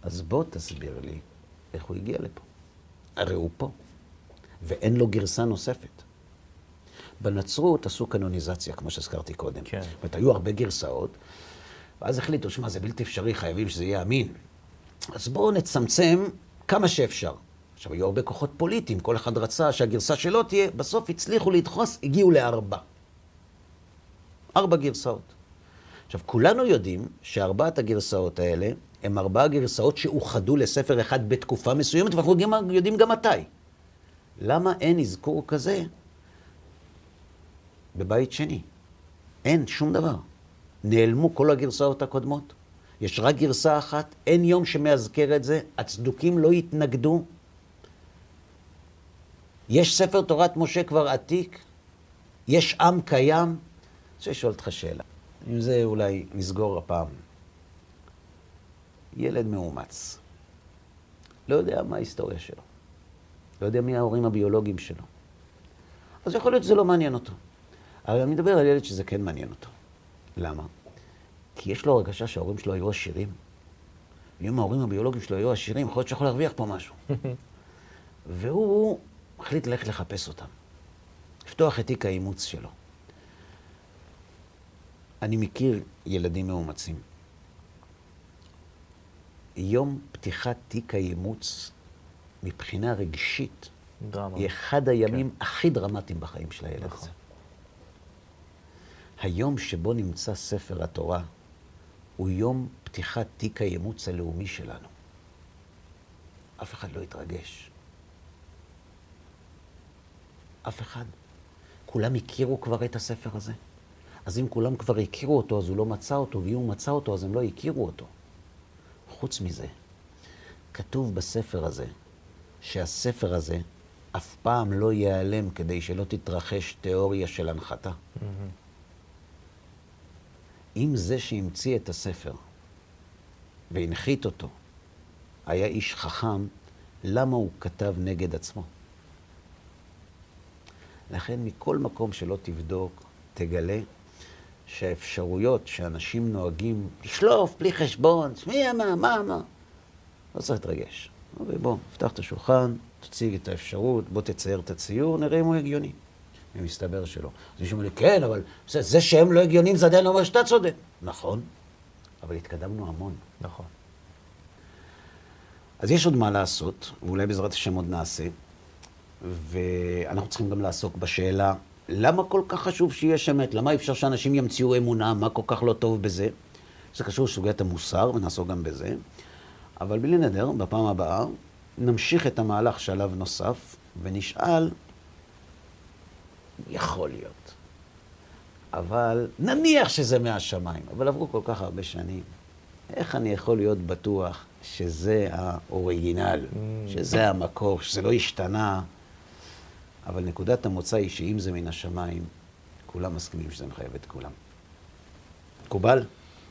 אז בוא תסביר לי איך הוא הגיע לפה. הרי הוא פה, ואין לו גרסה נוספת. בנצרות עשו קנוניזציה, כמו שהזכרתי קודם. כן. זאת אומרת, היו הרבה גרסאות, ואז החליטו, שמה, זה בלתי אפשרי, חייבים שזה יהיה אמין. אז בואו נצמצם כמה שאפשר. עכשיו, היו הרבה כוחות פוליטיים, כל אחד רצה שהגרסה שלו תהיה, בסוף הצליחו לדחוס, הגיעו לארבע. ארבע גרסאות. עכשיו, כולנו יודעים שארבעת הגרסאות האלה, הם ארבעה גרסאות שאוחדו לספר אחד בתקופה מסוימת, ואנחנו יודעים גם מתי. למה אין אזכור כזה? בבית שני. אין שום דבר. נעלמו כל הגרסאות הקודמות. יש רק גרסה אחת, אין יום שמאזכר את זה, הצדוקים לא יתנגדו. יש ספר תורת משה כבר עתיק, יש עם קיים. אני רוצה לשאול אותך שאלה. עם זה אולי נסגור הפעם. ילד מאומץ. לא יודע מה ההיסטוריה שלו. לא יודע מי ההורים הביולוגיים שלו. אז יכול להיות שזה לא מעניין אותו. אבל אני מדבר על ילד שזה כן מעניין אותו. למה? כי יש לו הרגשה שההורים שלו היו עשירים. ואם ההורים הביולוגיים שלו היו עשירים, יכול להיות שיכול להרוויח פה משהו. והוא החליט ללכת לחפש אותם. לפתוח את תיק האימוץ שלו. אני מכיר ילדים מאומצים. יום פתיחת תיק האימוץ, מבחינה רגשית, דרמה. היא אחד הימים כן. הכי דרמטיים בחיים של הילד הזה. היום שבו נמצא ספר התורה, הוא יום פתיחת תיק האימוץ הלאומי שלנו. אף אחד לא התרגש. אף אחד. כולם הכירו כבר את הספר הזה. אז אם כולם כבר הכירו אותו, אז הוא לא מצא אותו, ואם הוא מצא אותו, אז הם לא הכירו אותו. חוץ מזה, כתוב בספר הזה, שהספר הזה אף פעם לא ייעלם כדי שלא תתרחש תיאוריה של הנחתה. Mm-hmm. אם זה שהמציא את הספר והנחית אותו, היה איש חכם, למה הוא כתב נגד עצמו? לכן מכל מקום שלא תבדוק, תגלה שהאפשרויות שאנשים נוהגים לשלוף בלי חשבון, מי אמר, מה אמר? לא צריך להתרגש. בוא, פתח את השולחן, תציג את האפשרות, בוא תצייר את הציור, נראה אם הוא הגיוני. ומסתבר שלא. אז מישהו אומר לי, כן, אבל זה, זה שהם לא הגיונים, זה עדיין לא אומר שאתה צודק. נכון, אבל התקדמנו המון. נכון. אז יש עוד מה לעשות, ואולי בעזרת השם עוד נעשה, ואנחנו צריכים גם לעסוק בשאלה למה כל כך חשוב שיש אמת? למה אפשר שאנשים ימציאו אמונה? מה כל כך לא טוב בזה? זה קשור לסוגיית המוסר, ונעסוק גם בזה. אבל בלי נדר, בפעם הבאה, נמשיך את המהלך שלב נוסף, ונשאל, יכול להיות. אבל נניח שזה מהשמיים, אבל עברו כל כך הרבה שנים. איך אני יכול להיות בטוח שזה האוריגינל, שזה המקור, שזה לא השתנה? אבל נקודת המוצא היא שאם זה מן השמיים, כולם מסכימים שזה מחייב את כולם. מקובל?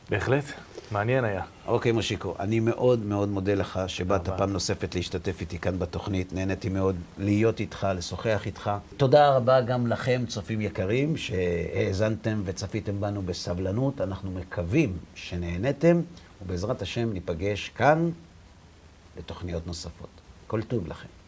בהחלט, מעניין היה. אוקיי, מושיקו, אני מאוד מאוד מודה לך שבאת פעם נוספת להשתתף איתי כאן בתוכנית. נהניתי מאוד להיות איתך, לשוחח איתך. תודה רבה גם לכם, צופים יקרים, שהאזנתם וצפיתם בנו בסבלנות. אנחנו מקווים שנהניתם, ובעזרת השם ניפגש כאן לתוכניות נוספות. כל טוב לכם.